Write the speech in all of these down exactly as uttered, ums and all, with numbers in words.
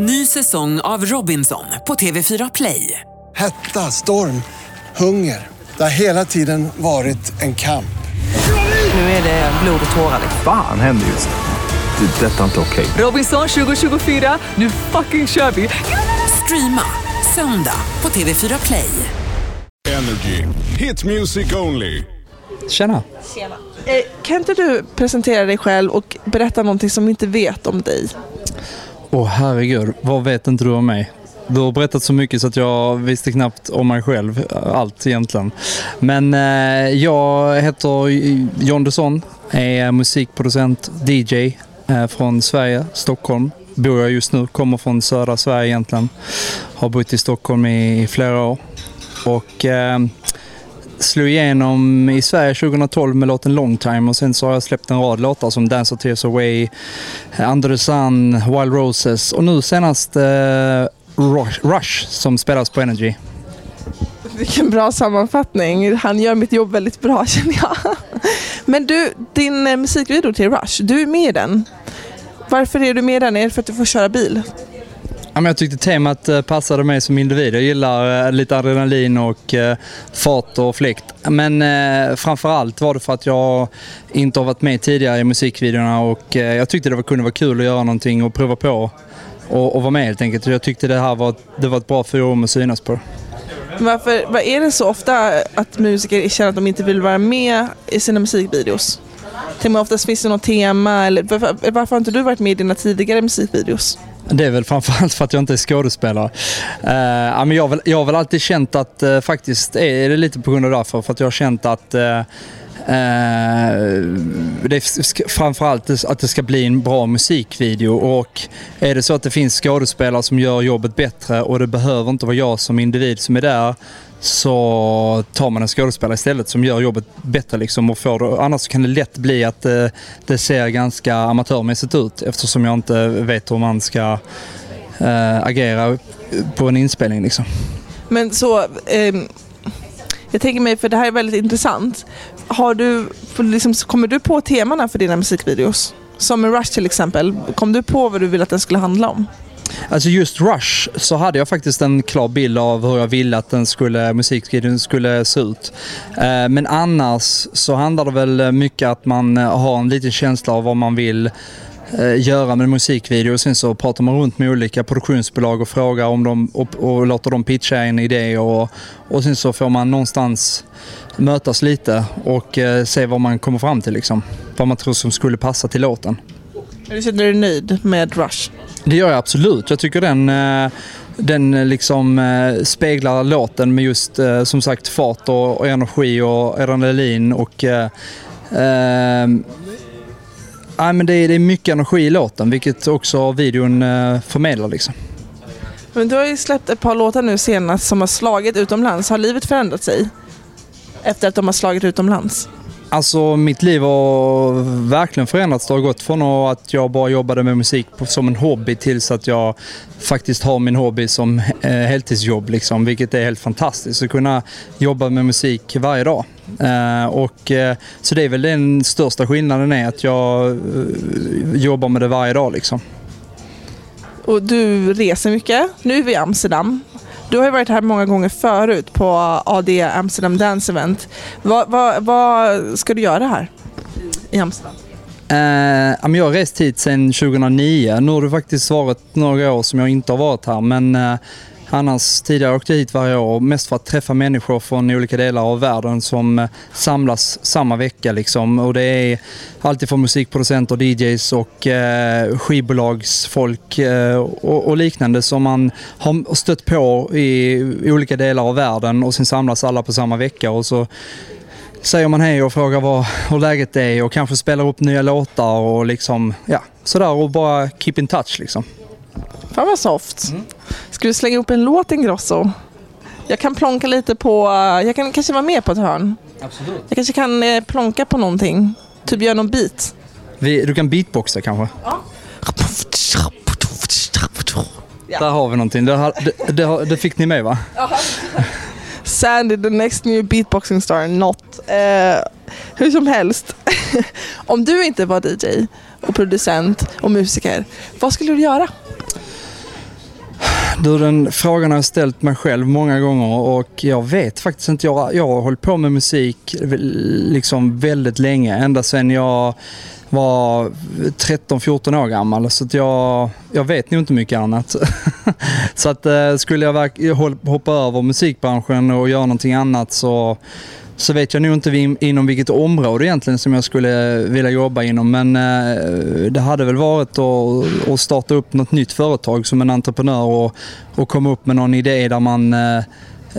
Ny säsong av Robinson på T V fyra Play. Hetta, storm, hunger. Det har hela tiden varit en kamp. Nu är det blod och tårar. Fan, händer just det. Detta är inte okej. Okay. Robinson tjugo tjugofyra, nu fucking kör vi. Streama söndag på T V fyra Play. Energy, hit music only. Tjena. Tjena. Eh, kan inte du presentera dig själv och berätta någonting som vi inte vet om dig? Åh oh, herregud, vad vet inte du om mig? Du har berättat så mycket så att jag visste knappt om mig själv, allt egentligen. Men eh, jag heter Jonsson, är musikproducent, D J eh, från Sverige, Stockholm. Bor jag just nu, kommer från södra Sverige egentligen. Har bott i Stockholm i, i flera år. Och eh, slog igenom i Sverige tjugohundratolv med låten Long Time, och sen så har jag släppt en rad låtar som Dance of Tears Away, Under the Sun, Wild Roses och nu senast eh, Rush, Rush som spelas på Energy. Vilken bra sammanfattning. Han gör mitt jobb väldigt bra, känner jag. Men du, din musikvideo till Rush, du är med i den. Varför är du med i den? Är det för att du får köra bil? Jag tyckte temat passade mig som individ. Jag gillar lite adrenalin och fart och fläkt. Men framförallt var det för att jag inte har varit med tidigare i musikvideorna. Och jag tyckte det kunde vara kul att göra någonting och prova på och, och vara med helt enkelt. Jag tyckte det här var, det var ett bra forum att synas på. Varför, vad är det så ofta att musiker känner att de inte vill vara med i sina musikvideos? Till och med oftast finns det något tema. Eller, varför, varför har inte du varit med i dina tidigare musikvideos? Det är väl framförallt för att jag inte är skådespelare. Uh, jag, har väl, jag har väl alltid känt att uh, faktiskt är det lite på grund av därför. För att jag har känt att uh, uh, det är framförallt att det ska bli en bra musikvideo. Och är det så att det finns skådespelare som gör jobbet bättre och det behöver inte vara jag som individ som är där, så tar man en skådespelare istället som gör jobbet bättre liksom och får, annars kan det lätt bli att det, det ser ganska amatörmässigt ut eftersom jag inte vet hur man ska äh, agera på en inspelning liksom. Men så eh, jag tänker mig, för det här är väldigt intressant. Har du liksom, kommer du på temana för dina musikvideos? Som i Rush till exempel, kom du på vad du ville att den skulle handla om? Alltså just Rush så hade jag faktiskt en klar bild av hur jag ville att den skulle, musikvideon skulle se ut. Men annars så handlar det väl mycket att man har en liten känsla av vad man vill göra med musikvideo, och sen så pratar man runt med olika produktionsbolag och frågar om dem och, och låter dem pitcha in idéer och, och sen så får man någonstans mötas lite och se vad man kommer fram till liksom, vad man tror som skulle passa till låten. Du känner dig nöjd med Rush? Det gör jag absolut. Jag tycker den, den liksom speglar låten med just som sagt fart och energi och adrenalin och eh, nej, men det är mycket energi i låten, vilket också videon förmedlar liksom. Men du har ju släppt ett par låtar nu senast som har slagit utomlands. Har livet förändrat sig efter att de har slagit utomlands? Alltså mitt liv har verkligen förändrats. Det har gått från att jag bara jobbade med musik som en hobby tills att jag faktiskt har min hobby som heltidsjobb liksom, vilket är helt fantastiskt att kunna jobba med musik varje dag. Och så det är väl den största skillnaden, är att jag jobbar med det varje dag liksom. Och du reser mycket. Nu är vi i Amsterdam. Du har ju varit här många gånger förut på A D Amsterdam Dance Event. Vad va, va ska du göra här i Amsterdam? Eh, jag har rest hit sedan tjugohundranio. Nu har det faktiskt varit några år som jag inte har varit här. Men eh, annars tidigare åkte jag hit varje år. Mest för att träffa människor från olika delar av världen som eh, samlas samma vecka. Liksom. Och det är alltid från musikproducenter, D Js och eh, skivbolagsfolk eh, och, och liknande som man har stött på i, i olika delar av världen, och sen samlas alla på samma vecka och så säger man hej och frågar vad, hur läget är och kanske spelar upp nya låtar och liksom, ja, sådär, och bara keep in touch liksom. Fan vad soft. Mm. Ska du slänga upp en låt, Ingrosso? Jag kan plonka lite på, jag kan kanske vara med på ett hörn. Absolut. Jag kanske kan eh, plonka på någonting. Typ gör någon beat. Vi, du kan beatboxa kanske? Ja. Där har vi någonting. Det, har, det, det, har, det fick ni med, va? Ja. Sandy, the next new beatboxing star, not. Eh, hur som helst. Om du inte var D J och producent och musiker, vad skulle du göra? Du, den frågan har jag ställt mig själv många gånger och jag vet faktiskt inte. Jag, jag har hållit på med musik liksom väldigt länge, ända sedan jag var tretton fjorton år gammal, så att jag, jag vet nog inte mycket annat. Så att eh, skulle jag verk- hoppa över musikbranschen och göra någonting annat så, så vet jag nog inte inom vilket område egentligen som jag skulle vilja jobba inom, men eh, det hade väl varit att, att starta upp något nytt företag som en entreprenör och, och komma upp med någon idé där man eh,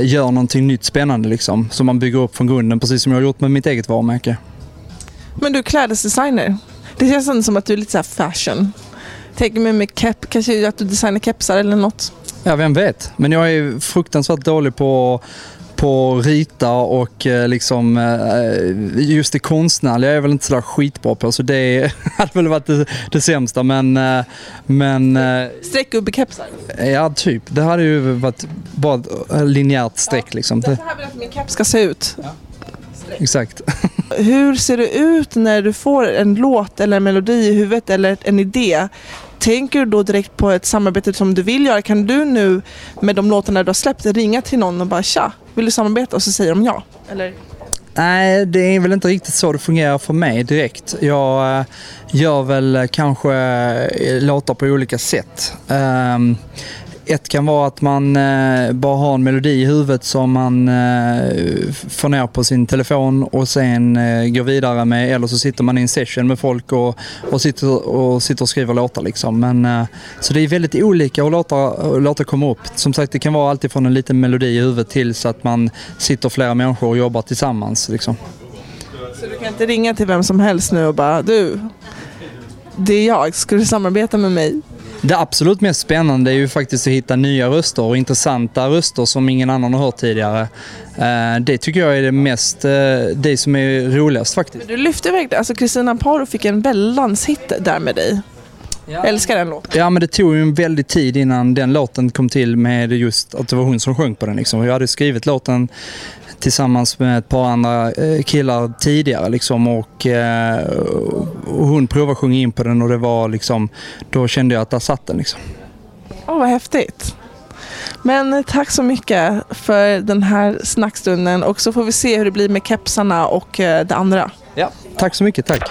gör någonting nytt spännande liksom, som man bygger upp från grunden, precis som jag har gjort med mitt eget varumärke. Men du är klädesdesigner. Det känns som att du är lite så här fashion. Tänker mig med kepp, kanske att du designar kepsar eller något. Ja, vem vet. Men jag är fruktansvärt dålig på på rita och liksom just det konstnärliga är väl inte så där skitbra på, så det hade väl varit det, det sämsta, men men streck upp i kepsar. Ja, typ. Det hade ju varit bara linjärt streck, ja, liksom. Det här vill att min keps ska se ut. Ja. Exakt. Hur ser det ut när du får en låt eller en melodi i huvudet eller en idé? Tänker du då direkt på ett samarbete som du vill göra? Kan du nu med de låtarna du har släppt ringa till någon och bara tja, vill du samarbeta? Och så säger de ja. Eller? Nej, det är väl inte riktigt så det fungerar för mig direkt. Jag gör väl kanske låtar på olika sätt. Um, Ett kan vara att man eh, bara har en melodi i huvudet som man eh, får ner på sin telefon och sen eh, går vidare med, eller så sitter man i en session med folk och, och, sitter, och sitter och skriver låtar liksom. Men, eh, så det är väldigt olika hur låtar, hur låtar kommer upp. Som sagt, det kan vara alltid från en liten melodi i huvudet till så att man sitter flera människor och jobbar tillsammans liksom. Så du kan inte ringa till vem som helst nu och bara, du, det är jag, ska du samarbeta med mig? Det absolut mest spännande är ju faktiskt att hitta nya röster och intressanta röster som ingen annan har hört tidigare. Det tycker jag är det mest, det som är roligast faktiskt. Men du lyfter iväg det. Alltså Kristina Paro fick en väldans-hit där med dig. Ja. Älskar den låten. Ja, men det tog ju en väldigt tid innan den låten kom till, med just att det var hon som sjöng på den liksom. Jag hade skrivit låten tillsammans med ett par andra killar tidigare liksom, och, och hon provade sjunga in på den och det var liksom, då kände jag att jag satt den liksom. Åh, oh, vad häftigt. Men tack så mycket för den här snackstunden, och så får vi se hur det blir med kepsarna och det andra. Ja, tack så mycket, tack.